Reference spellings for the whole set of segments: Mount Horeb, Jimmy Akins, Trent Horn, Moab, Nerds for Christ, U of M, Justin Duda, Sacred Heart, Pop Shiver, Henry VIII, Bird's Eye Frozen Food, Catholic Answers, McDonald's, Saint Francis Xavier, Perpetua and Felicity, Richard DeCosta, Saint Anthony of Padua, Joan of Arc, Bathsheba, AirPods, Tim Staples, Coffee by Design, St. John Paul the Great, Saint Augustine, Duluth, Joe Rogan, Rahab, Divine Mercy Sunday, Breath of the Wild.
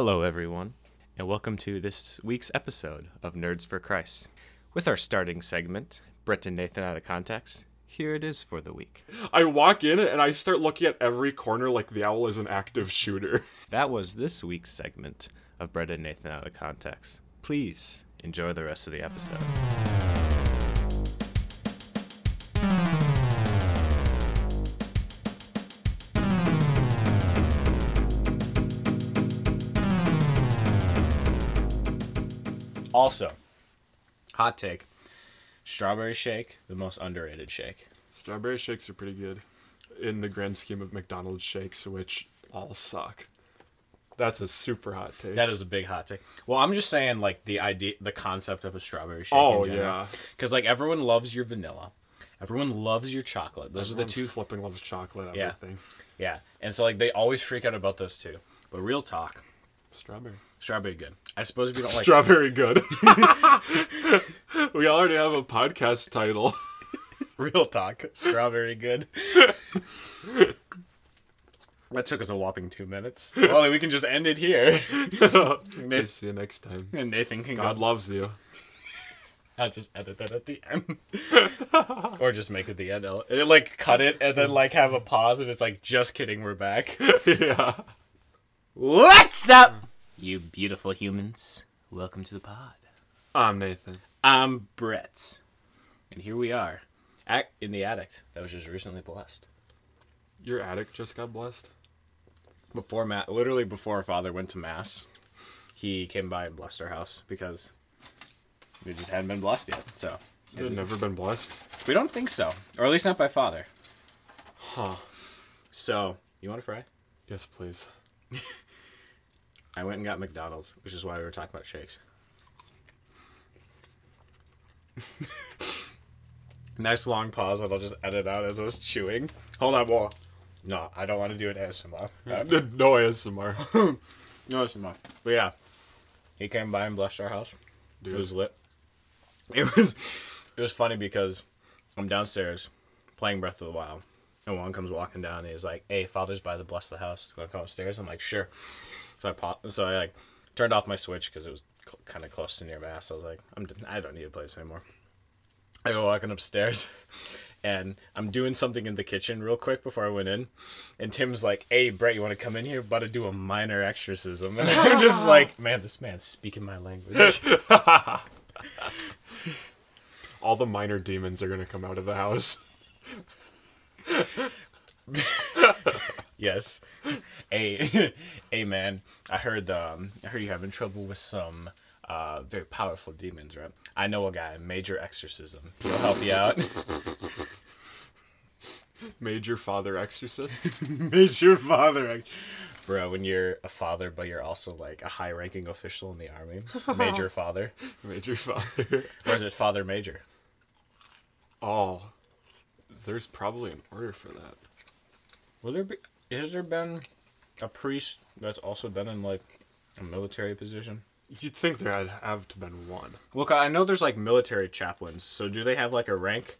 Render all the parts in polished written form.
Hello, everyone, and welcome to this week's episode of Nerds for Christ. With our starting segment, Brett and Nathan Out of Context, here it is for the week. I walk in and I start looking at every corner like the owl is an active shooter. That was this week's segment of Brett and Nathan Out of Context. Please enjoy the rest of the episode. Also, hot take, strawberry shake, the most underrated shake. Strawberry shakes are pretty good in the grand scheme of McDonald's shakes, which all suck. That's a super hot take. That is a big hot take. Well, I'm just saying, like, the concept of a strawberry shake. Oh, in general. Yeah. Because, like, everyone loves your vanilla. Everyone loves your chocolate. Those everyone are the two. Flipping loves chocolate, everything. Yeah. And so, like, they always freak out about those two. But real talk. Strawberry good. I suppose if you don't like strawberry good. We already have a podcast title. Real talk. Strawberry good. That took us a whopping 2 minutes. Well, we can just end it here. Okay, see you next time. And Nathan can God go. Loves you. I'll just edit that at the end. Or just make it the end. Like, cut it and then, like, have a pause and it's like, just kidding, we're back. Yeah. What's up, you beautiful humans? Welcome to the pod. I'm Nathan. I'm Brett. And here we are in the attic that was just recently blessed. Your attic just got blessed? Literally before our father went to mass, he came by and blessed our house because we just hadn't been blessed yet. So it had never been blessed? We don't think so. Or at least not by father. Huh. So, you want to fry? Yes, please. I went and got McDonald's, which is why we were talking about shakes. Nice long pause that I'll just edit out as I was chewing. Hold on, well, no, I don't want to do an ASMR. No ASMR. No ASMR. But yeah, he came by and blessed our house. Dude. It was lit. It was funny because I'm downstairs playing Breath of the Wild. And Juan comes walking down and he's like, hey, father's by the bless the house. You want to come upstairs? I'm like, sure. So I like turned off my Switch because it was kind of close to near mass. I was like, I don't need to play this anymore. I go walking upstairs and I'm doing something in the kitchen real quick before I went in. And Tim's like, hey, Brett, you want to come in here? I'm about to do a minor exorcism. And I'm just like, man, this man's speaking my language. All the minor demons are going to come out of the house. Yes. Hey man, I heard you're having trouble with some very powerful demons, right? I know a guy, major exorcism. He'll help you out. Major father exorcist? Major father Bro, when you're a father, but you're also like a high-ranking official in the army. Major father. Major father. Or is it father major? Oh. There's probably an order for that. Will there be? Has there been a priest that's also been in like a military position? You'd think there had have to been one. Look, I know there's like military chaplains. So do they have like a rank?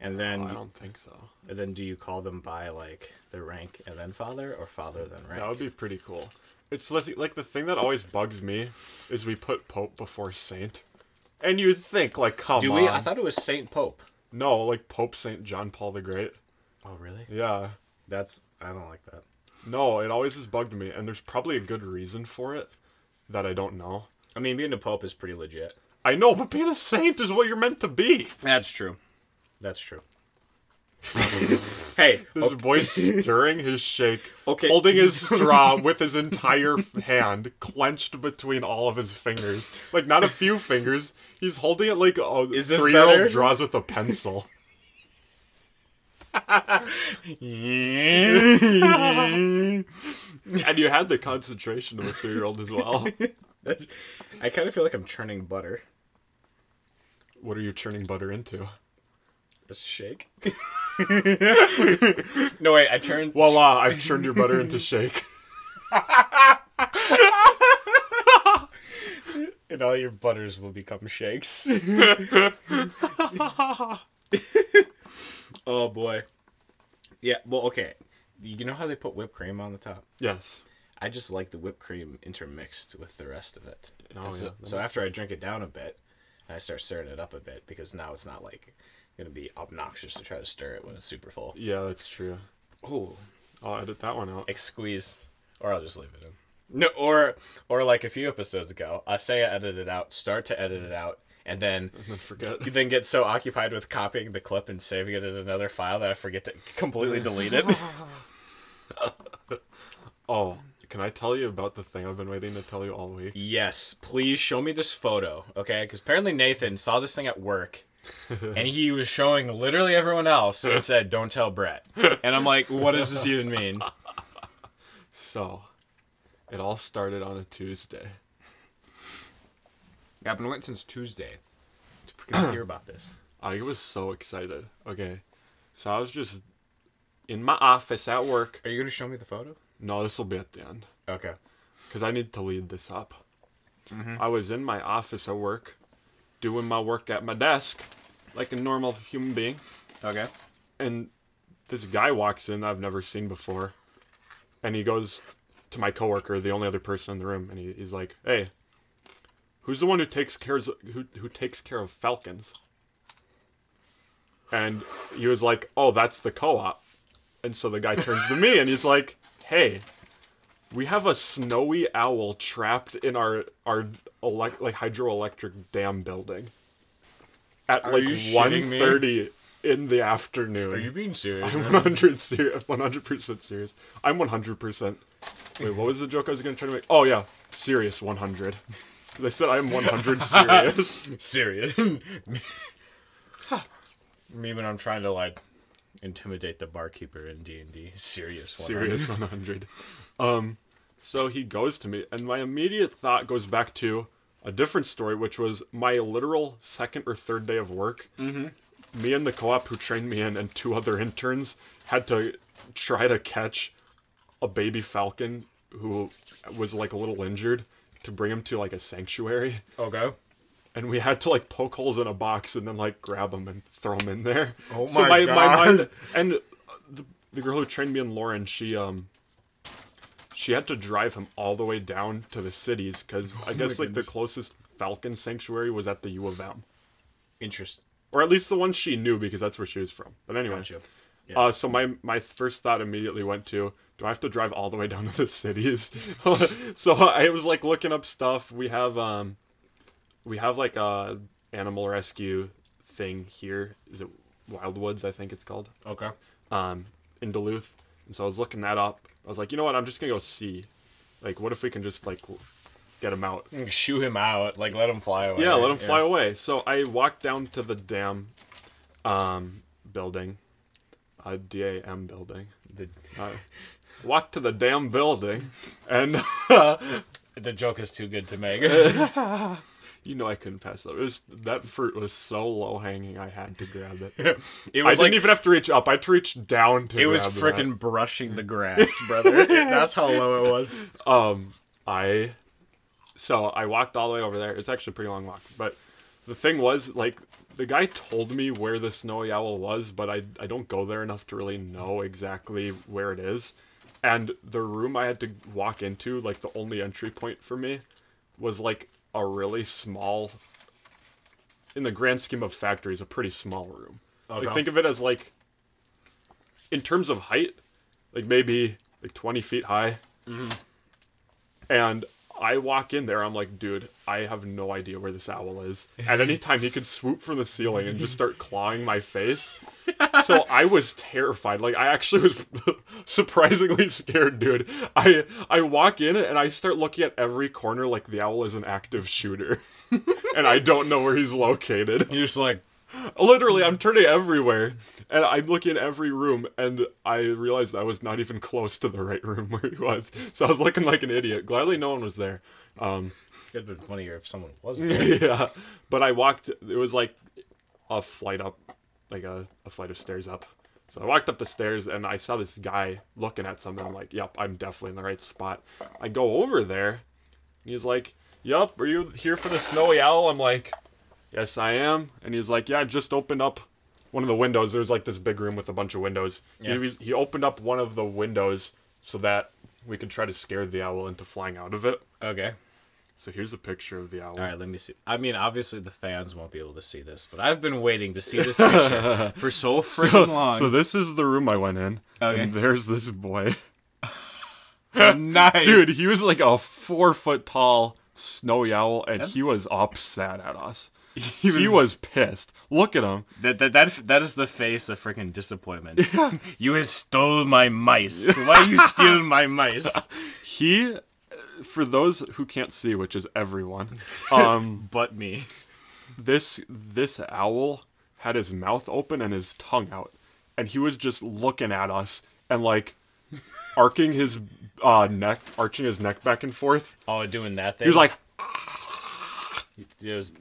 And then I don't think so. And then do you call them by like their rank and then father, or father then rank? That would be pretty cool. It's like the thing that always bugs me is we put Pope before Saint, and you'd think like come on. I thought it was Saint Pope. No, like Pope St. John Paul the Great. Oh, really? Yeah. I don't like that. No, it always has bugged me, and there's probably a good reason for it that I don't know. I mean, being a Pope is pretty legit. I know, but being a saint is what you're meant to be. That's true. Hey. His voice stirring his shake, holding his straw with his entire hand clenched between all of his fingers. Like, not a few fingers. He's holding it like a 3-year-old draws with a pencil. And you had the concentration of a 3-year-old as well. I kind of feel like I'm churning butter. What are you churning butter into? A shake. No, wait, I turned... Voila, I've turned your butter into shake. And all your butters will become shakes. Oh, boy. Yeah, well, okay. You know how they put whipped cream on the top? Yes. I just like the whipped cream intermixed with the rest of it. Oh, so, yeah. So after I drink it down a bit, I start stirring it up a bit, because now it's not like going to be obnoxious to try to stir it when it's super full. Yeah, that's true. Oh, I'll edit that one out. Squeeze, or I'll just leave it in. No, or like a few episodes ago, I say I edit it out, start to edit it out, and then forget. Then get so occupied with copying the clip and saving it in another file that I forget to completely delete it. Oh, can I tell you about the thing I've been waiting to tell you all week? Yes, please show me this photo, okay? Because apparently Nathan saw this thing at work, and he was showing literally everyone else and said, "Don't tell Brett." And I'm like, what does this even mean? So, it all started on a Tuesday. I've been waiting since Tuesday to hear about this. I was so excited. Okay, so I was just in my office at work. Are you going to show me the photo? No, this will be at the end. Okay. Because I need to lead this up. Mm-hmm. I was in my office at work, doing my work at my desk, like a normal human being. Okay. And this guy walks in I've never seen before, and he goes to my coworker, the only other person in the room, and he's like, "Hey, who's the one who takes care of falcons?" And he was like, "Oh, that's the co-op." And so the guy turns to me and he's like, "Hey, we have a snowy owl trapped in our hydroelectric dam building at like 1:30 in the afternoon." Are you being serious? I'm 100% serious. I'm 100%. Wait, what was the joke I was going to try to make? Oh yeah, serious 100. They said I'm 100 serious. Serious. Me when I'm trying to intimidate the barkeeper in D&D. Serious 100. Serious 100. So he goes to me, and my immediate thought goes back to a different story, which was my literal second or third day of work. Mm-hmm. Me and the co-op who trained me in and two other interns had to try to catch a baby falcon who was a little injured, to bring him to a sanctuary. Okay. And we had to poke holes in a box and then grab him and throw him in there. Oh my, so God. My mind, and the girl who trained me and Lauren, she had to drive him all the way down to the cities because I guess the closest falcon sanctuary was at the U of M. Interesting. Or at least the one she knew, because that's where she was from. But anyway. Gotcha. Yeah. So my first thought immediately went to, do I have to drive all the way down to the cities? So I was looking up stuff. We have a animal rescue thing here. Is it Wildwoods? I think it's called. Okay. In Duluth. And so I was looking that up. I was like, you know what? I'm just gonna go see. What if we can just get him out? Shoo him out. Let him fly away. Yeah, let him fly away. So I walked down to the dam, building. A DAM building. Walked to the damn building, and the joke is too good to make. You know I couldn't pass up. That fruit was so low hanging, I had to grab it. I didn't even have to reach up. I had to reach down to. It was freaking brushing the grass, brother. That's how low it was. I walked all the way over there. It's actually a pretty long walk, but the thing was the guy told me where the snowy owl was, but I don't go there enough to really know exactly where it is. And the room I had to walk into, the only entry point for me, was a really small, in the grand scheme of factories, a pretty small room. Okay. Think of it as in terms of height, maybe 20 feet high. Mm-hmm. And I walk in there, I'm like, dude, I have no idea where this owl is. At any time, he could swoop from the ceiling and just start clawing my face. So I was terrified. I actually was surprisingly scared, dude. I walk in, and I start looking at every corner the owl is an active shooter. And I don't know where he's located. You're just literally, I'm turning everywhere. And I'm looking at every room, and I realized I was not even close to the right room where he was. So I was looking like an idiot. Gladly no one was there. It would have been funnier if someone was there. Yeah. But I walked, it was a flight up, a flight of stairs up. So I walked up the stairs, and I saw this guy looking at something. I'm like, yep, I'm definitely in the right spot. I go over there, and he's like, yep, are you here for the snowy owl? I'm like, yes, I am. And he's like, yeah, I just opened up one of the windows. There's this big room with a bunch of windows. Yeah. He opened up one of the windows so that We can try to scare the owl into flying out of it. Okay. So here's a picture of the owl. All right, let me see. I mean, obviously the fans won't be able to see this, but I've been waiting to see this picture for so freaking long. So this is the room I went in. Okay. And there's this boy. Nice. Dude, he was like a 4 foot tall snowy owl, and he was upset at us. He was pissed. Look at him. That is the face of freaking disappointment. Yeah. You have stole my mice. Why you steal my mice? He, for those who can't see, which is everyone, but me, this owl had his mouth open and his tongue out, and he was just looking at us and like arching his neck back and forth. Oh, doing that thing. He was like.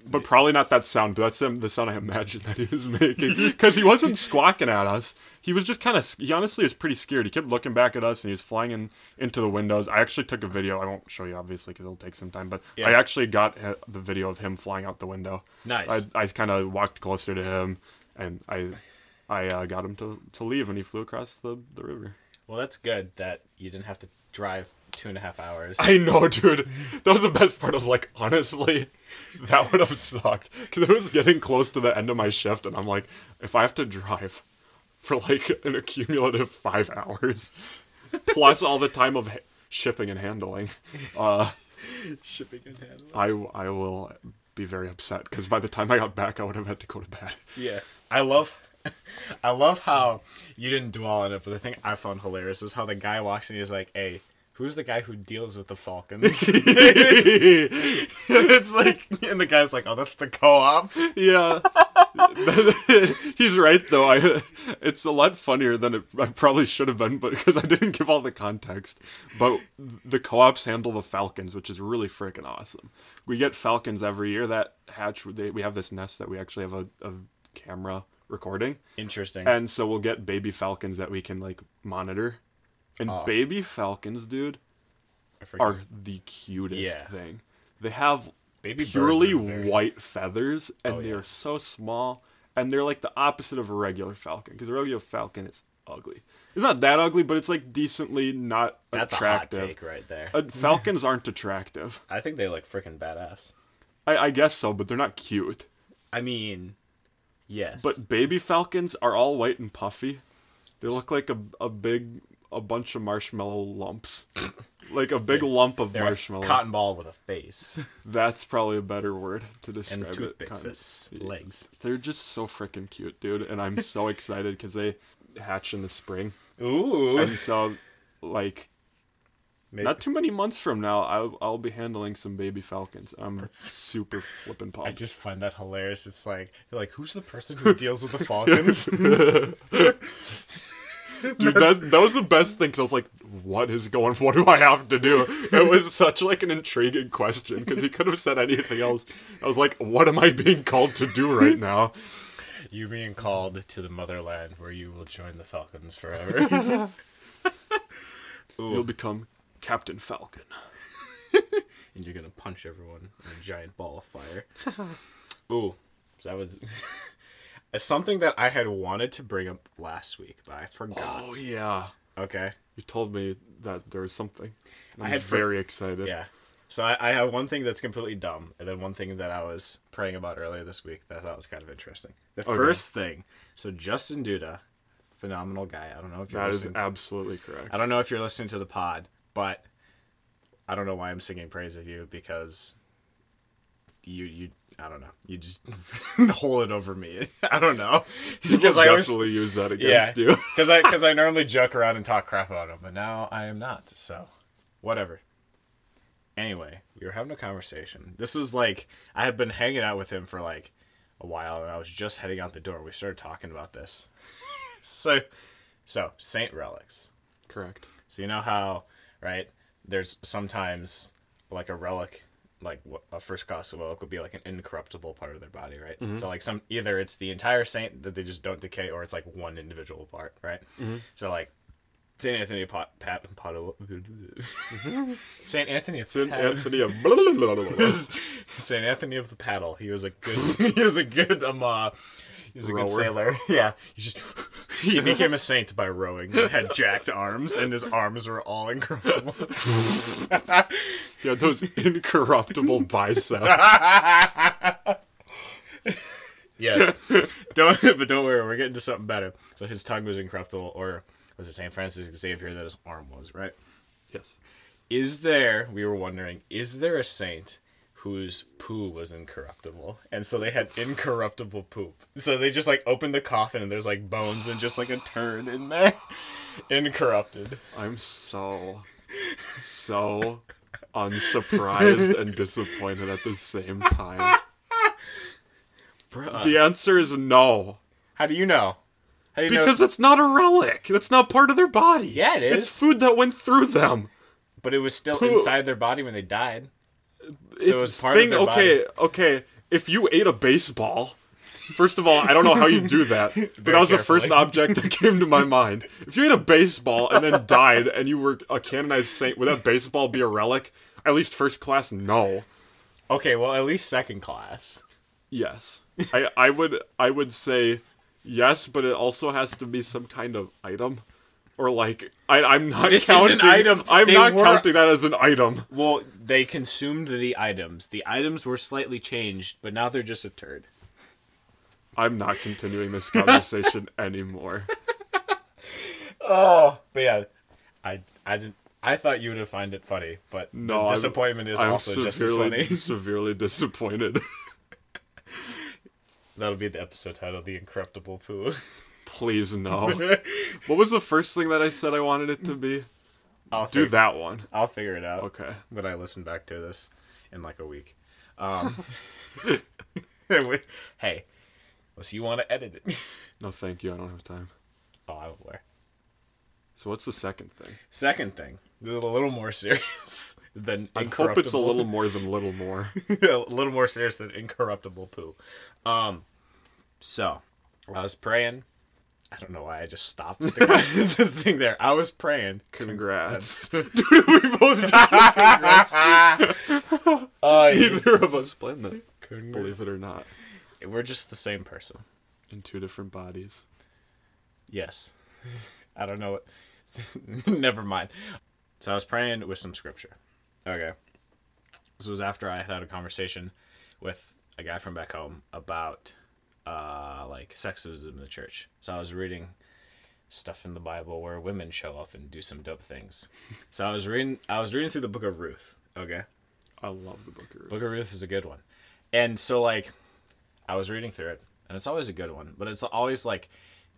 But probably not that sound. But that's the sound I imagine that he was making, because he wasn't squawking at us. He was just kind of. He honestly was pretty scared. He kept looking back at us, and he was flying into the windows. I actually took a video. I won't show you obviously because it'll take some time. But yeah. I actually got the video of him flying out the window. Nice. I kind of walked closer to him, and I got him to leave, and he flew across the river. Well, that's good that you didn't have to drive 2.5 hours. I know, dude. That was the best part. I was like, honestly, that would have sucked. Because it was getting close to the end of my shift, and I'm like, if I have to drive for like an accumulative 5 hours, plus all the time of shipping and handling, I will be very upset. Because by the time I got back, I would have had to go to bed. Yeah. I love how you didn't dwell on it, but the thing I found hilarious is how the guy walks in and he's like, hey, who's the guy who deals with the falcons? It's like, and the guy's like, oh, that's the co-op. Yeah. He's right, though. It's a lot funnier than I probably should have been, but because I didn't give all the context. But the co-ops handle the falcons, which is really freaking awesome. We get falcons every year that hatch. We have this nest that we actually have a camera recording. Interesting. And so we'll get baby falcons that we can like monitor. And baby falcons, dude, are the cutest thing. They have baby purely white feathers, and they're so small, and they're like the opposite of a regular falcon, because a regular falcon is ugly. It's not that ugly, but it's like decently not attractive. That's a hot take right there. Falcons aren't attractive. I think they look freaking badass. I guess so, but they're not cute. I mean, yes. But baby falcons are all white and puffy. They look like a bunch of marshmallow lumps. Like a big lump of marshmallow. Cotton ball with a face. That's probably a better word to describe it. And toothpicks' legs. They're just so freaking cute, dude. And I'm so excited because they hatch in the spring. Ooh. And so, like, not too many months from now, I'll be handling some baby falcons. That's super flippin' pumped. I just find that hilarious. It's like, they're like, who's the person who deals with the falcons? Dude, that was the best thing, because I was like, what do I have to do? It was such, like, an intriguing question, because he could have said anything else. I was like, what am I being called to do right now? You're being called to the motherland, where you will join the Falcons forever. You'll become Captain Falcon. And you're going to punch everyone in a giant ball of fire. Ooh, that was... It's something that I had wanted to bring up last week, but I forgot. Oh, yeah. Okay. You told me that there was something. I was very excited. Yeah. So I have one thing that's completely dumb, and then one thing that I was praying about earlier this week that I thought was kind of interesting. The first thing, so Justin Duda, phenomenal guy. I don't know if you're listening. That is absolutely correct. I don't know if you're listening to the pod, but I don't know why I'm singing praise of you, because you I don't know. You just hold it over me. I don't know. Because I definitely use that against you. Because I normally joke around and talk crap about him, but now I am not. So, whatever. Anyway, we were having a conversation. This was like, I had been hanging out with him for like a while, and I was just heading out the door. We started talking about this. So Saint relics. Correct. So you know how, right? There's sometimes like a relic. Like a first class relic would be like an incorruptible part of their body, right? Mm-hmm. So like either it's the entire saint that they just don't decay, or it's like one individual part, right? Mm-hmm. So like Saint Anthony of Padua, Saint Anthony of the Paddle. He was a good sailor. Yeah, he just He became a saint by rowing. He had jacked arms, and his arms were all incorruptible. Yeah, those incorruptible biceps. Yes. Don't worry, we're getting to something better. So his tongue was incorruptible, or was it Saint Francis Xavier that his arm was, right? Yes. We were wondering, is there a saint whose poo was incorruptible? And so they had incorruptible poop. So they just, like, opened the coffin, and there's, like, bones and just, like, a turd in there. Incorrupted. I'm so unsurprised and disappointed at the same time. Bruh. The answer is no. How do you know? Because it's not a relic. That's not part of their body. Yeah, it is. It's food that went through them. But it was still inside their body when they died. So it was part of their body. Okay. If you ate a baseball, first of all, I don't know how you do that, but that was the first object that came to my mind. If you ate a baseball and then died and you were a canonized saint, would that baseball be a relic? At least first class, no. Okay, well, at least second class. Yes. I would say yes, but it also has to be some kind of item. Or, like, I'm not counting that as an item. Well, they consumed the items. The items were slightly changed, but now they're just a turd. I'm not continuing this conversation anymore. Oh, but yeah, I thought you would have found it funny, but no, the disappointment is also just as funny. Severely disappointed. That'll be the episode title, The Incorruptible Poo. Please, no. What was the first thing that I said I wanted it to be? I'll figure it out. Okay. When I listen back to this in like a week. Hey, unless you want to edit it. No, thank you. I don't have time. Oh, I will. So what's the second thing? Second thing. A little more serious than incorruptible. I hope it's a little more than little more. A little more serious than incorruptible poo. So, I was praying. I don't know why I just stopped the thing there. I was praying. Congrats. Dude, we both just said congrats. Neither of us planned that. Congrats. Believe it or not. We're just the same person. In two different bodies. Yes. I don't know. Never mind. So I was praying with some scripture. Okay. This was after I had a conversation with a guy from back home about... like sexism in the church. So I was reading stuff in the Bible where women show up and do some dope things. So I was reading through the Book of Ruth. Okay, I love the Book of Ruth. Book of Ruth is a good one. And so like I was reading through it, and it's always a good one, but it's always like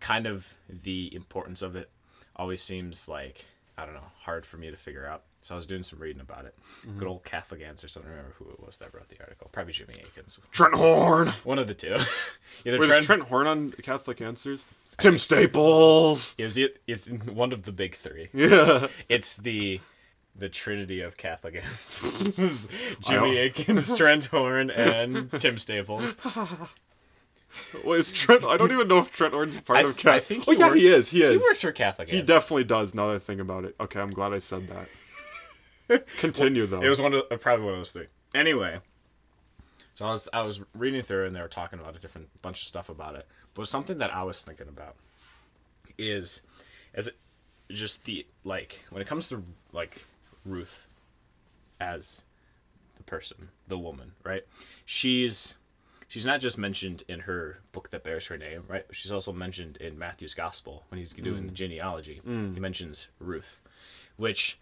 kind of the importance of it always seems like I don't know hard for me to figure out. So I was doing some reading about it. Mm-hmm. Good old Catholic Answers. I don't remember who it was that wrote the article. Probably Jimmy Akins. Trent Horn! One of the two. Is Trent Horn on Catholic Answers? Tim Staples! Is it? It's one of the big three. Yeah. It's the trinity of Catholic Answers. Jimmy Akins, Trent Horn, and Tim Staples. Well, is Trent... I don't even know if Trent Horn's part of Catholic... I think he works, yeah, he is. He works for Catholic Answers. He definitely does, now that I think about it. Okay, I'm glad I said that. Continue though. It was probably one of those three. Anyway, so I was reading through and they were talking about a different bunch of stuff about it. But something that I was thinking about is when it comes to like Ruth as the person, the woman, right? She's not just mentioned in her book that bears her name, right? She's also mentioned in Matthew's Gospel when he's doing the genealogy. Mm. He mentions Ruth, which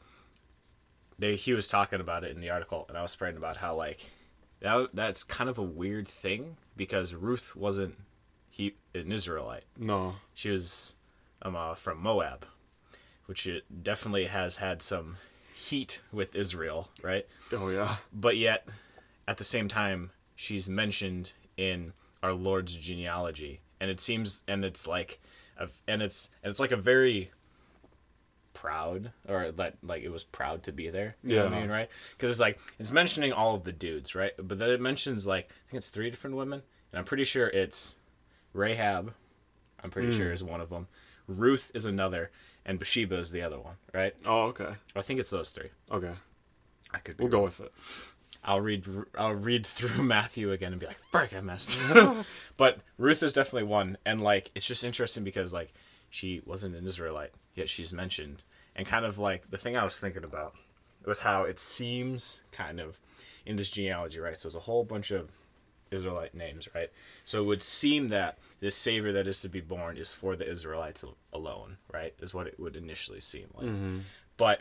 he was talking about it in the article, and I was praying about how, like, that's kind of a weird thing, because Ruth wasn't an Israelite. No. She was from Moab, which it definitely has had some heat with Israel, right? Oh, yeah. But yet, at the same time, she's mentioned in our Lord's genealogy, and it seems, and it's like, and it's like a very... proud, or that like it was proud to be there. You know what I mean, right? Because it's like it's mentioning all of the dudes, right? But then it mentions like I think it's three different women, and I'm pretty sure it's Rahab. I'm pretty sure is one of them. Ruth is another, and Bathsheba is the other one, right? Oh, okay. I think it's those three. Okay, I could. We'll go with it. I'll read through Matthew again and be like, "Frick, I messed up." But Ruth is definitely one, and like it's just interesting because like she wasn't an Israelite, yet she's mentioned. And kind of like the thing I was thinking about was how it seems kind of in this genealogy, right? So there's a whole bunch of Israelite names, right? So it would seem that this Savior that is to be born is for the Israelites alone, right? Is what it would initially seem like. Mm-hmm. But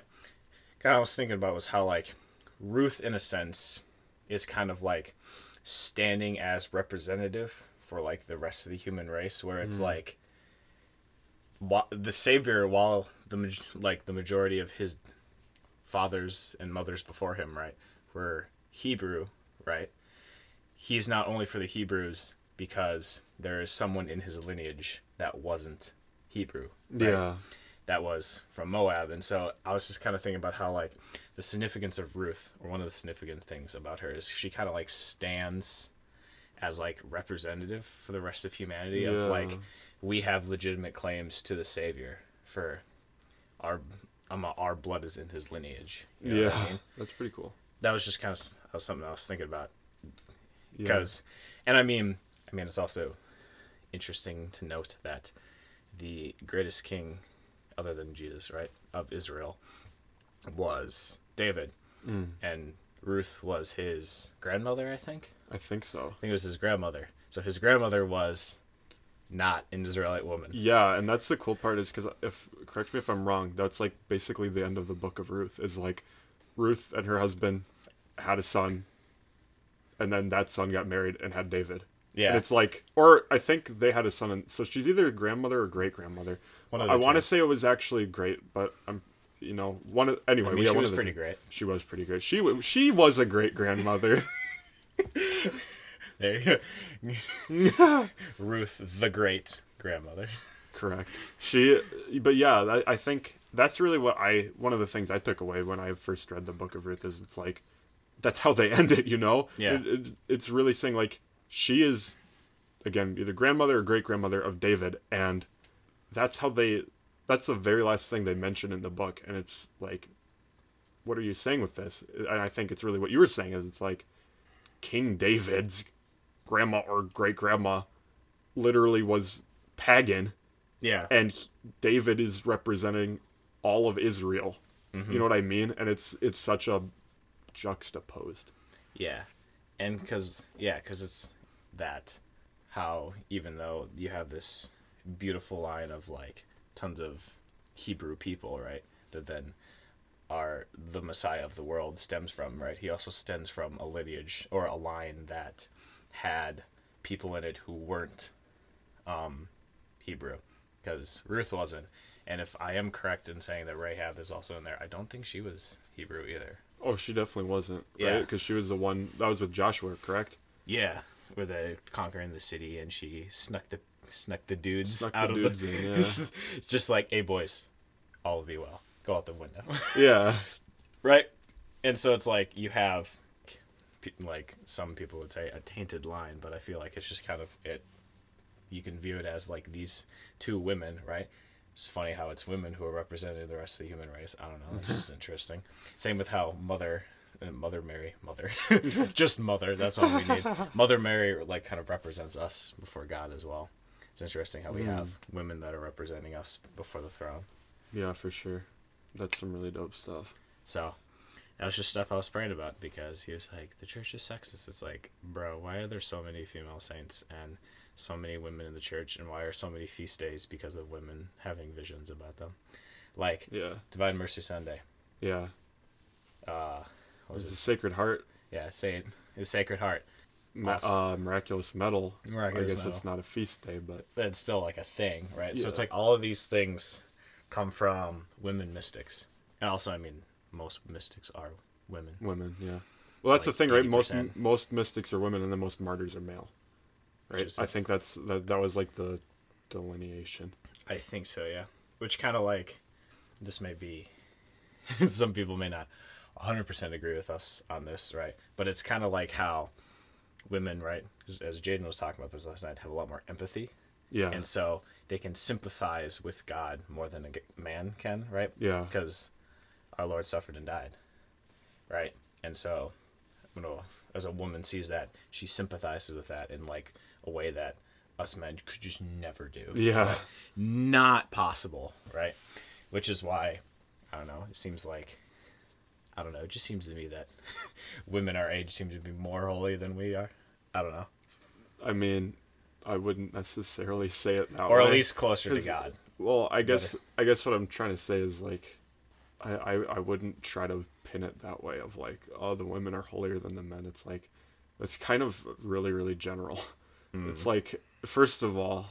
kind of what I was thinking about was how like Ruth, in a sense, is kind of like standing as representative for like the rest of the human race, where it's like the Savior, while the majority of his fathers and mothers before him, right, were Hebrew, right? He's not only for the Hebrews because there is someone in his lineage that wasn't Hebrew. Right? Yeah. That was from Moab. And so I was just kind of thinking about how like the significance of Ruth, or one of the significant things about her, is she kind of like stands as like representative for the rest of humanity, of like, we have legitimate claims to the Savior for our blood is in his lineage. You know what I mean? That's pretty cool. That was just kind of something I was thinking about. Because, and I mean, it's also interesting to note that the greatest king, other than Jesus, right, of Israel, was David, and Ruth was his grandmother. I think so. I think it was his grandmother. So his grandmother was not an Israelite woman. Yeah, and that's the cool part, is because, if correct me if I'm wrong, that's like basically the end of the book of Ruth, is like Ruth and her husband had a son. And then that son got married and had David. Yeah. And it's like, or I think they had a son. And so she's either a grandmother or great-grandmother. I want to say it was actually great, but I'm, you know, one of, anyway. I mean, she was pretty great. She was pretty great. She was a great-grandmother. There you go. Ruth, the great-grandmother. Correct. But yeah, I think that's really what one of the things I took away when I first read the book of Ruth, is it's like, that's how they end it, you know? Yeah. It's really saying, like, she is, again, either grandmother or great-grandmother of David, and that's the very last thing they mention in the book, and it's like, what are you saying with this? And I think it's really what you were saying, is it's like, King David's grandma or great-grandma literally was pagan. Yeah. And David is representing all of Israel. Mm-hmm. You know what I mean? And it's such a juxtaposed, because it's that, how even though you have this beautiful line of like tons of Hebrew people, right, that then are the Messiah of the world stems from, right, he also stems from a lineage or a line that had people in it who weren't Hebrew, because Ruth wasn't. And if I am correct in saying that Rahab is also in there, I don't think she was Hebrew either. Oh, she definitely wasn't, right? Yeah. Because she was the one that was with Joshua, correct? Yeah, where they're conquering the city, and she snuck the dudes out of the dudes in, yeah. Just like, hey boys, all will be well. Go out the window. Yeah. Right? And so it's like, you have, like some people would say, a tainted line, but I feel like it's just kind of it. You can view it as like these two women, right? It's funny how it's women who are represented the rest of the human race. I don't know. It's just interesting. Same with how Mother Mary, just Mother. That's all we need. Mother Mary, like, kind of represents us before God as well. It's interesting how we have women that are representing us before the throne. Yeah, for sure. That's some really dope stuff. So that was just stuff I was praying about, because he was like, the church is sexist. It's like, bro, why are there so many female saints and so many women in the church, and why are so many feast days because of women having visions about them? Like, Divine Mercy Sunday. Yeah. What was it? Sacred Heart. Yeah, it's Sacred Heart. Miraculous Medal. I guess it's not a feast day, but it's still like a thing, right? Yeah. So it's like all of these things come from women mystics. And also, I mean, most mystics are women. Women, yeah. Well, that's like the thing, right? 80%. Most mystics are women, and the most martyrs are male. Right. I think that was like the delineation. I think so, yeah. Which kind of like, this may be, some people may not 100% agree with us on this, right? But it's kind of like how women, right, as Jaden was talking about this last night, have a lot more empathy. Yeah. And so they can sympathize with God more than a man can, right? Yeah. Because our Lord suffered and died, right? And so, you know, as a woman sees that, she sympathizes with that in like a way that us men could just never do. Yeah. Not possible, right? Which is why, I don't know, it seems like, I don't know, it just seems to me that women our age seem to be more holy than we are. I don't know. I mean, I wouldn't necessarily say it that way. Or at least closer to God. Well, I guess what I'm trying to say is, like, I wouldn't try to pin it that way of, like, oh, the women are holier than the men. It's, like, it's kind of really, really general. Mm. It's, like, first of all,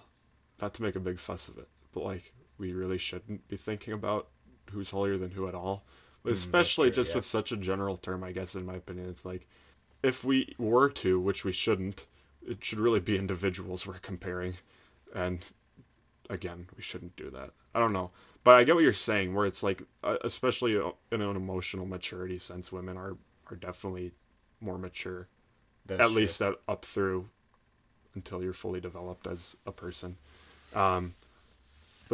not to make a big fuss of it, but, like, we really shouldn't be thinking about who's holier than who at all. But especially true, with such a general term, I guess, in my opinion. It's, like, if we were to, which we shouldn't, it should really be individuals we're comparing. And, again, we shouldn't do that. I don't know. But I get what you're saying, where it's like, especially in an emotional maturity sense, women are definitely more mature, at least up through until you're fully developed as a person. But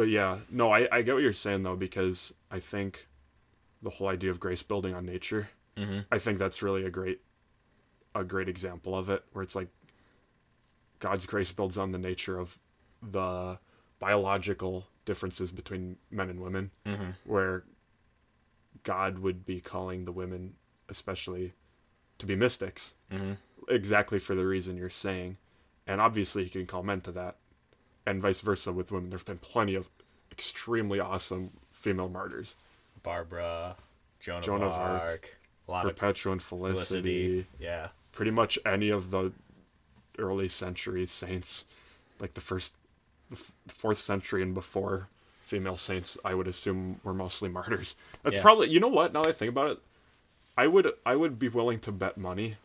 yeah, no, I get what you're saying, though, because I think the whole idea of grace building on nature, mm-hmm. I think that's really a great example of it, where it's like God's grace builds on the nature of the biological differences between men and women, mm-hmm. where God would be calling the women especially to be mystics, mm-hmm. exactly for the reason you're saying. And obviously he can call men to that, and vice versa with women. There's been plenty of extremely awesome female martyrs. Barbara, Joan of Arc, a lot Perpetua and Felicity. Yeah. Pretty much any of the early century saints, like the 4th century and before, female saints, I would assume, were mostly martyrs. That's probably, you know what, now that I think about it, I would be willing to bet money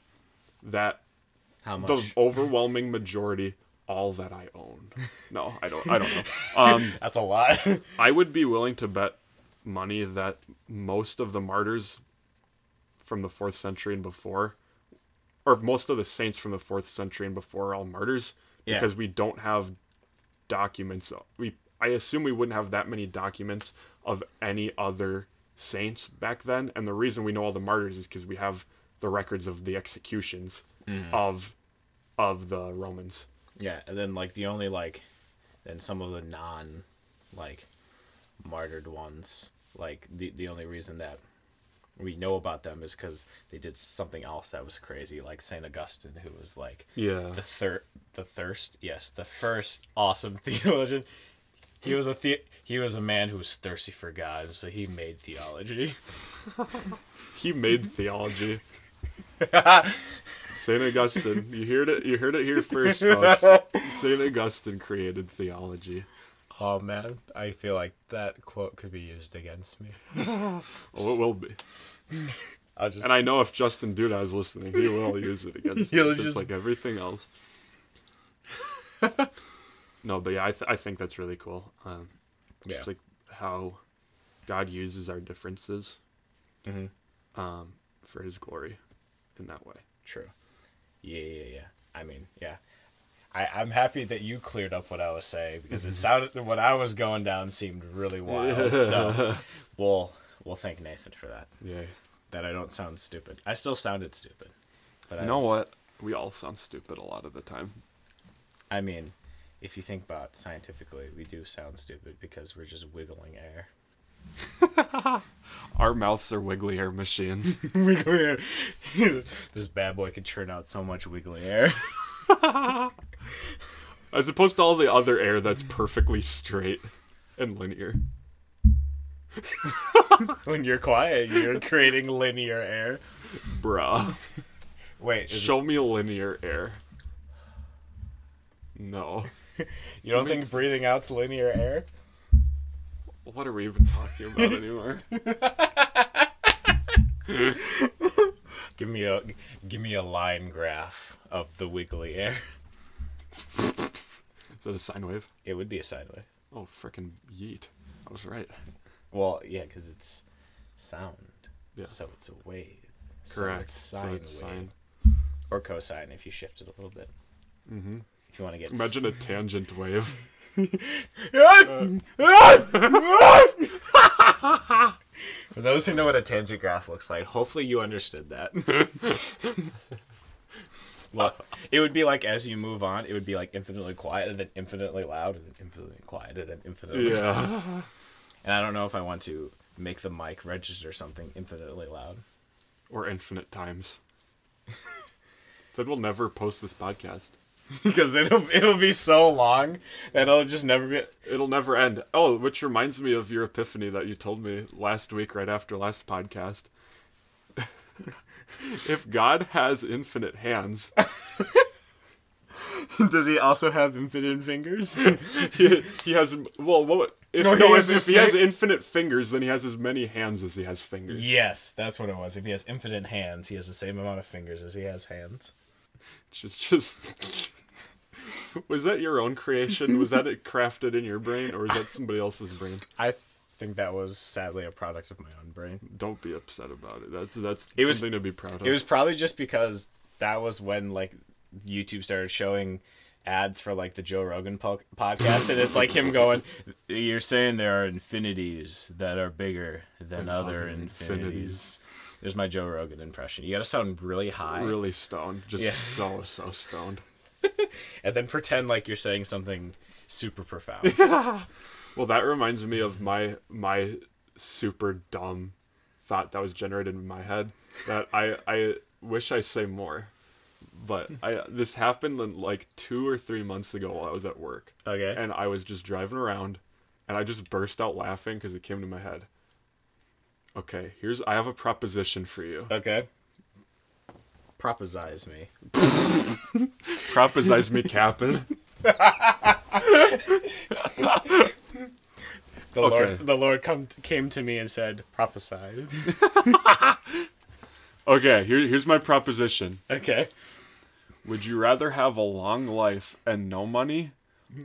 that how much? The overwhelming majority, all that I own. No, I don't know. That's a lot. I would be willing to bet money that most of the martyrs from the 4th century and before, or most of the saints from the 4th century and before, are all martyrs, because we don't have documents. I assume we wouldn't have that many documents of any other saints back then, and the reason we know all the martyrs is because we have the records of the executions of the Romans. Yeah, and then like the only like, then some of the non, like, martyred ones, like the only reason that we know about them is because they did something else that was crazy, like Saint Augustine, who was like the first awesome theologian. He was a man who was thirsty for God, so he made theology. He made theology. Saint Augustine, you heard it here first, folks. Saint Augustine created theology. Oh man, I feel like that quote could be used against me. Oh, it will be. And I know if Justin Duda is listening, he will use it against me, just like everything else. No, but yeah, I think that's really cool. Just like how God uses our differences for His glory in that way. True. Yeah. I mean, yeah. I'm happy that you cleared up what I was saying, because it sounded, what I was going down seemed really wild. So we'll thank Nathan for that. Yeah. That I don't sound stupid. I still sounded stupid. But you know what? We all sound stupid a lot of the time. I mean, if you think about it, scientifically, we do sound stupid because we're just wiggling air. Our mouths are wiggly air machines. Wiggly air. This bad boy could churn out so much wiggly air. As opposed to all the other air that's perfectly straight and linear. When you're quiet, you're creating linear air. Bruh. Wait. Show me linear air. No. You don't think breathing out's linear air? What are we even talking about anymore? Give me a line graph of the wiggly air. Is that a sine wave? It would be a sine wave. Oh, frickin' yeet. I was right. Well, yeah, because it's sound. Yeah. So it's a wave. Correct. So it's sine wave. Or cosine if you shift it a little bit. Mm-hmm. If you want to get... Imagine a tangent wave. For those who know what a tangent graph looks like, hopefully you understood that. Well, it would be like as you move on, it would be like infinitely quiet and then infinitely loud and then infinitely quiet and then infinitely loud. And I don't know if I want to make the mic register something infinitely loud. Or infinite times. Then we'll never post this podcast. Because it'll be so long that it'll just never be... It'll never end. Oh, which reminds me of your epiphany that you told me last week, right after last podcast. If God has infinite hands... Does he also have infinite fingers? He has... Well, what... If he has infinite fingers, then he has as many hands as he has fingers. Yes, that's what it was. If he has infinite hands, he has the same amount of fingers as he has hands. Just... Was that your own creation? Was that it crafted in your brain, or was that somebody else's brain? I think that was, sadly, a product of my own brain. Don't be upset about it. That's something to be proud of. It was probably just because that was when, like, YouTube started showing... ads for like the Joe Rogan podcast, and it's like him going, "You're saying there are infinities that are bigger than other infinities." There's my Joe Rogan impression. You gotta sound really high, really stoned, just so stoned, and then pretend like you're saying something super profound. Well, that reminds me of my super dumb thought that was generated in my head that I wish I say more. But this happened like 2 or 3 months ago while I was at work. Okay. And I was just driving around, and I just burst out laughing because it came to my head. Okay, I have a proposition for you. Okay. Proposize me. Proposize me, Cap'n. The Lord came to me and said, "Prophesy." Okay, here's my proposition. Okay. Would you rather have a long life and no money,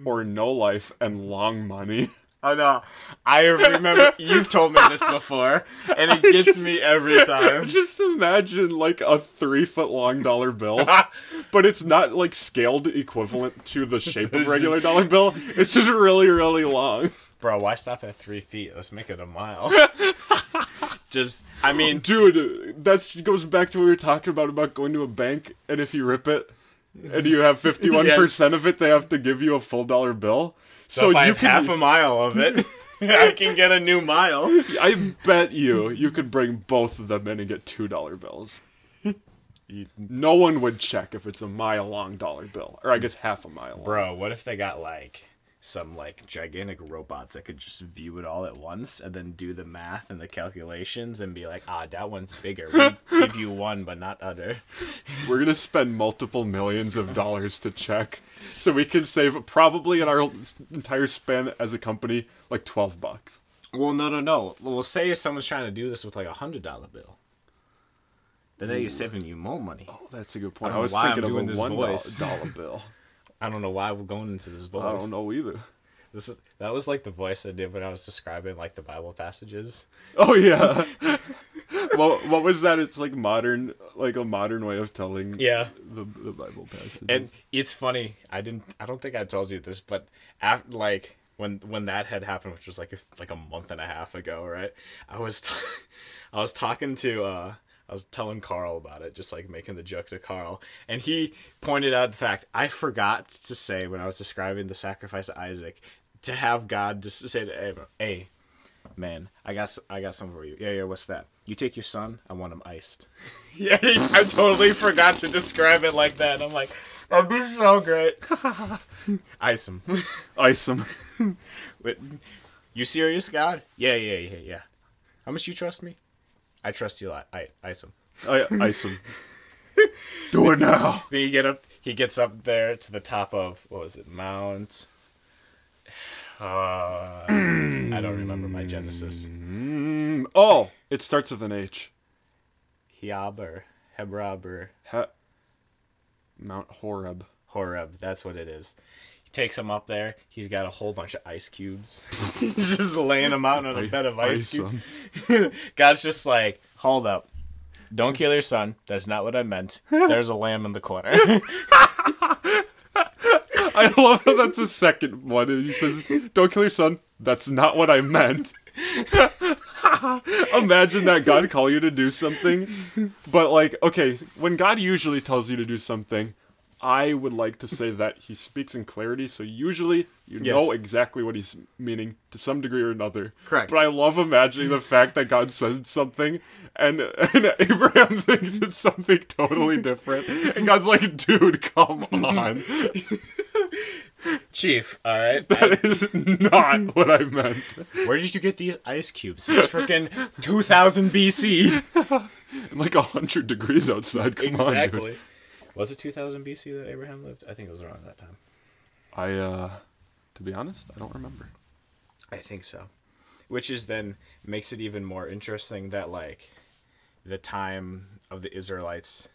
or no life and long money? Oh, no. I remember you've told me this before, and it gets me every time. Just imagine, like, a 3-foot-long dollar bill, but it's not, like, scaled equivalent to the shape of regular dollar bill. It's just really, really long. Bro, why stop at 3 feet? Let's make it a mile. Dude, that goes back to what we were talking about going to a bank, and if you rip it, and you have 51% of it, they have to give you a full dollar bill. So if I have half a mile of it, I can get a new mile. I bet you could bring both of them in and get $2 bills. No one would check if it's a mile-long dollar bill, or I guess half a mile long. Bro, what if they got, like... some like gigantic robots that could just view it all at once and then do the math and the calculations and be like, that one's bigger. We give you one, but not other. We're gonna spend multiple millions of dollars to check, so we can save probably in our entire span as a company like $12. Well, no. Well, say if someone's trying to do this with like $100 bill, then they're saving you more money. Oh, that's a good point. I was thinking of a $1 bill. I don't know why we're going into this voice. I don't know either. That was like the voice I did when I was describing like the Bible passages. Oh yeah. Well, what was that? It's like modern, like a modern way of telling. Yeah. The Bible passages. And it's funny. I don't think I told you this, but after, like when that had happened, which was like a month and a half ago, right? I was telling Carl about it, just like making the joke to Carl. And he pointed out the fact I forgot to say when I was describing the sacrifice of Isaac to have God just say, hey, man, I got something for you. Yeah, what's that? You take your son, I want him iced. Yeah, I totally forgot to describe it like that. And I'm like, that'd be so great. Ice him. Ice him. Wait, you serious, God? Yeah. How much you trust me? I trust you a lot. Ice him. Ice him. Do it now. Then he gets up there to the top of, what was it, Mount? I don't remember my Genesis. Oh, it starts with an H. Mount Horeb. Horeb, that's what it is. He takes him up there. He's got a whole bunch of ice cubes. He's just laying them out on a bed of ice cubes. God's just like, hold up. Don't kill your son. That's not what I meant. There's a lamb in the corner. I love how that's the second one. He says, don't kill your son. That's not what I meant. Imagine that God call you to do something. But like, okay, when God usually tells you to do something, I would like to say that he speaks in clarity, so usually you know exactly what he's meaning to some degree or another. Correct. But I love imagining the fact that God said something, and Abraham thinks it's something totally different, and God's like, dude, come on. Chief, alright? That is not what I meant. Where did you get these ice cubes? It's freaking 2000 BC. And like 100 degrees outside, come on, dude. Was it 2000 BC that Abraham lived? I think it was around that time. To be honest, I don't remember. I think so. Which is then makes it even more interesting that, like, the time of the Israelites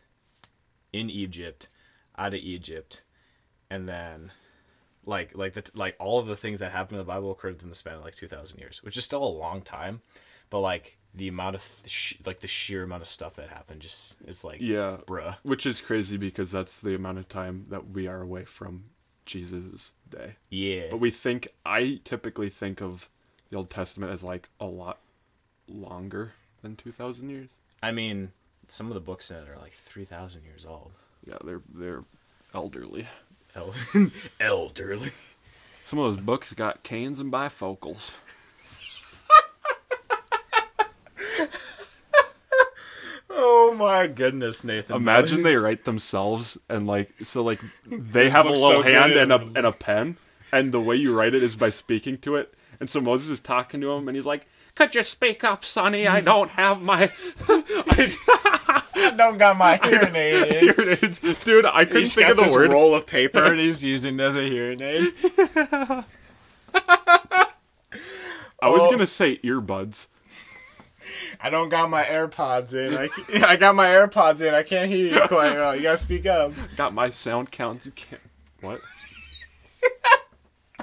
in Egypt, out of Egypt, and then, like all of the things that happened in the Bible occurred in the span of, like, 2,000 years, which is still a long time, but, like, the amount of, the sheer amount of stuff that happened just is like, yeah, bruh. Which is crazy because that's the amount of time that we are away from Jesus' day. Yeah. But I typically think of the Old Testament as like a lot longer than 2,000 years. I mean, some of the books in it are like 3,000 years old. Yeah, they're elderly. Elderly. Some of those books got canes and bifocals. Oh my goodness, Nathan. Imagine they write themselves and they have a little hand and a pen, and the way you write it is by speaking to it. And so Moses is talking to him and he's like, "Could you speak up, Sonny? I don't have my I don't got my hearing aid." Dude, I couldn't think of the word. He's got this roll of paper and he's using it as a hearing aid. I was going to say earbuds. I don't got my AirPods in. I got my AirPods in. I can't hear you quite well. You gotta speak up. Got my sound count. You can't. What?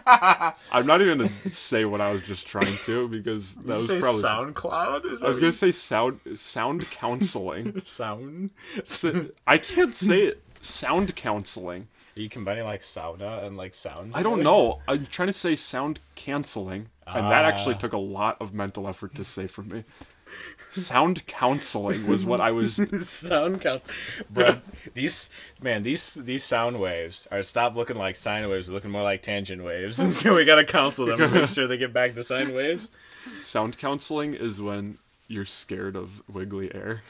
I'm not even gonna say what I was just trying to because that was probably SoundCloud. Is I was gonna say sound counseling. Sound. So, I can't say it. Sound counseling. Are you combining like sauna and like sound? I don't know. I'm trying to say sound canceling, and that actually took a lot of mental effort to say for me. Sound counseling was what I was. Sound counseling, bro. These sound waves are stop looking like sine waves, they're looking more like tangent waves, and so we gotta counsel them to make sure they get back to sine waves. Sound counseling is when you're scared of wiggly air,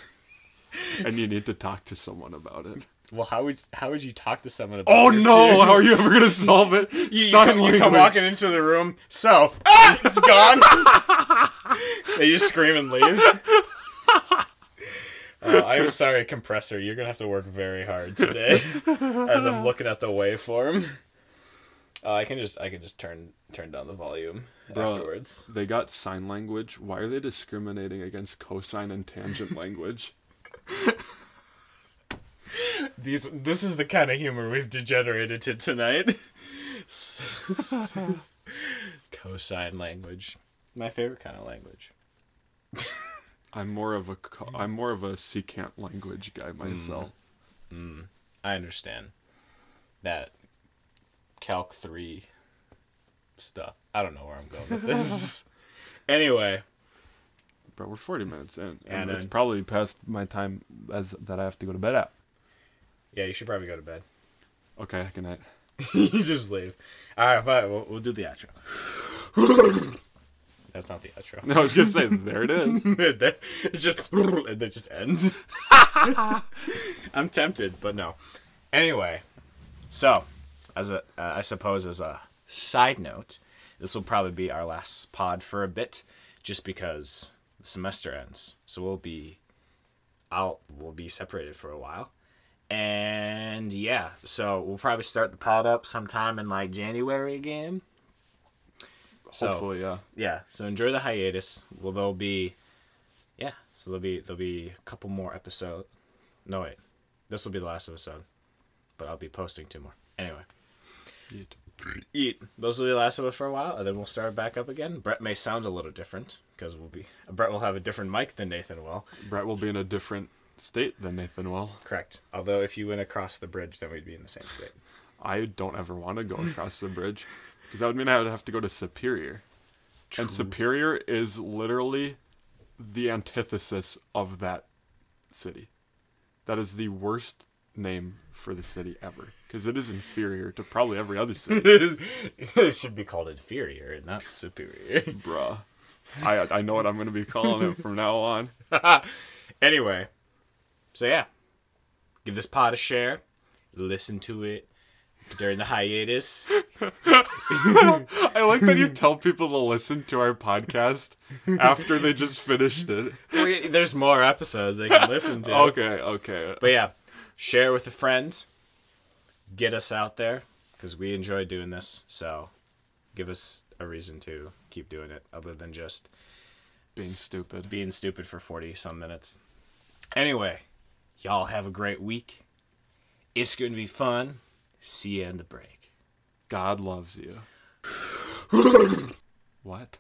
and you need to talk to someone about it. Well, how would you talk to someone about? Oh no! Fear? How are you ever gonna solve it? You come walking into the room, so it's gone. They just scream and leave. I'm sorry, compressor. You're gonna have to work very hard today. As I'm looking at the waveform, I can just turn down the volume afterwards. They got sign language. Why are they discriminating against cosine and tangent language? This is the kind of humor we've degenerated to tonight. Cosine language, my favorite kind of language. I'm more of a secant language guy myself. I understand that Calc 3 stuff. I don't know where I'm going with this. Anyway. Bro, we're 40 minutes in, and it's probably past my time that I have to go to bed at. Yeah, you should probably go to bed. Okay, good night. You just leave. All right, fine. We'll do the outro. That's not the outro. No, I was going to say, there it is. It just ends. I'm tempted, but no. Anyway, so, as a side note, this will probably be our last pod for a bit, just because the semester ends. So we'll be separated for a while. And yeah, so we'll probably start the pod up sometime in like January again. Hopefully, yeah. Yeah, so enjoy the hiatus. Well, there'll be a couple more episodes. No, wait. This will be the last episode, but I'll be posting 2 more. Anyway. Eat. Those will be the last of us for a while, and then we'll start back up again. Brett may sound a little different because Brett will have a different mic than Nathan will. Brett will be in a different state than Nathan will. Correct. Although if you went across the bridge, then we'd be in the same state. I don't ever want to go across the bridge because that would mean I would have to go to Superior. True. And Superior is literally the antithesis of that city. That is the worst name for the city ever, because it is inferior to probably every other city. It should be called inferior and not superior. Bruh. I know what I'm going to be calling it from now on. Anyway, so yeah, give this pod a share. Listen to it during the hiatus. I like that you tell people to listen to our podcast after they just finished it. There's more episodes they can listen to. Okay. But yeah, share with a friend. Get us out there, because we enjoy doing this. So give us a reason to keep doing it, other than just being stupid for 40 some minutes. Anyway, y'all have a great week. It's going to be fun. See you in the break. God loves you. What?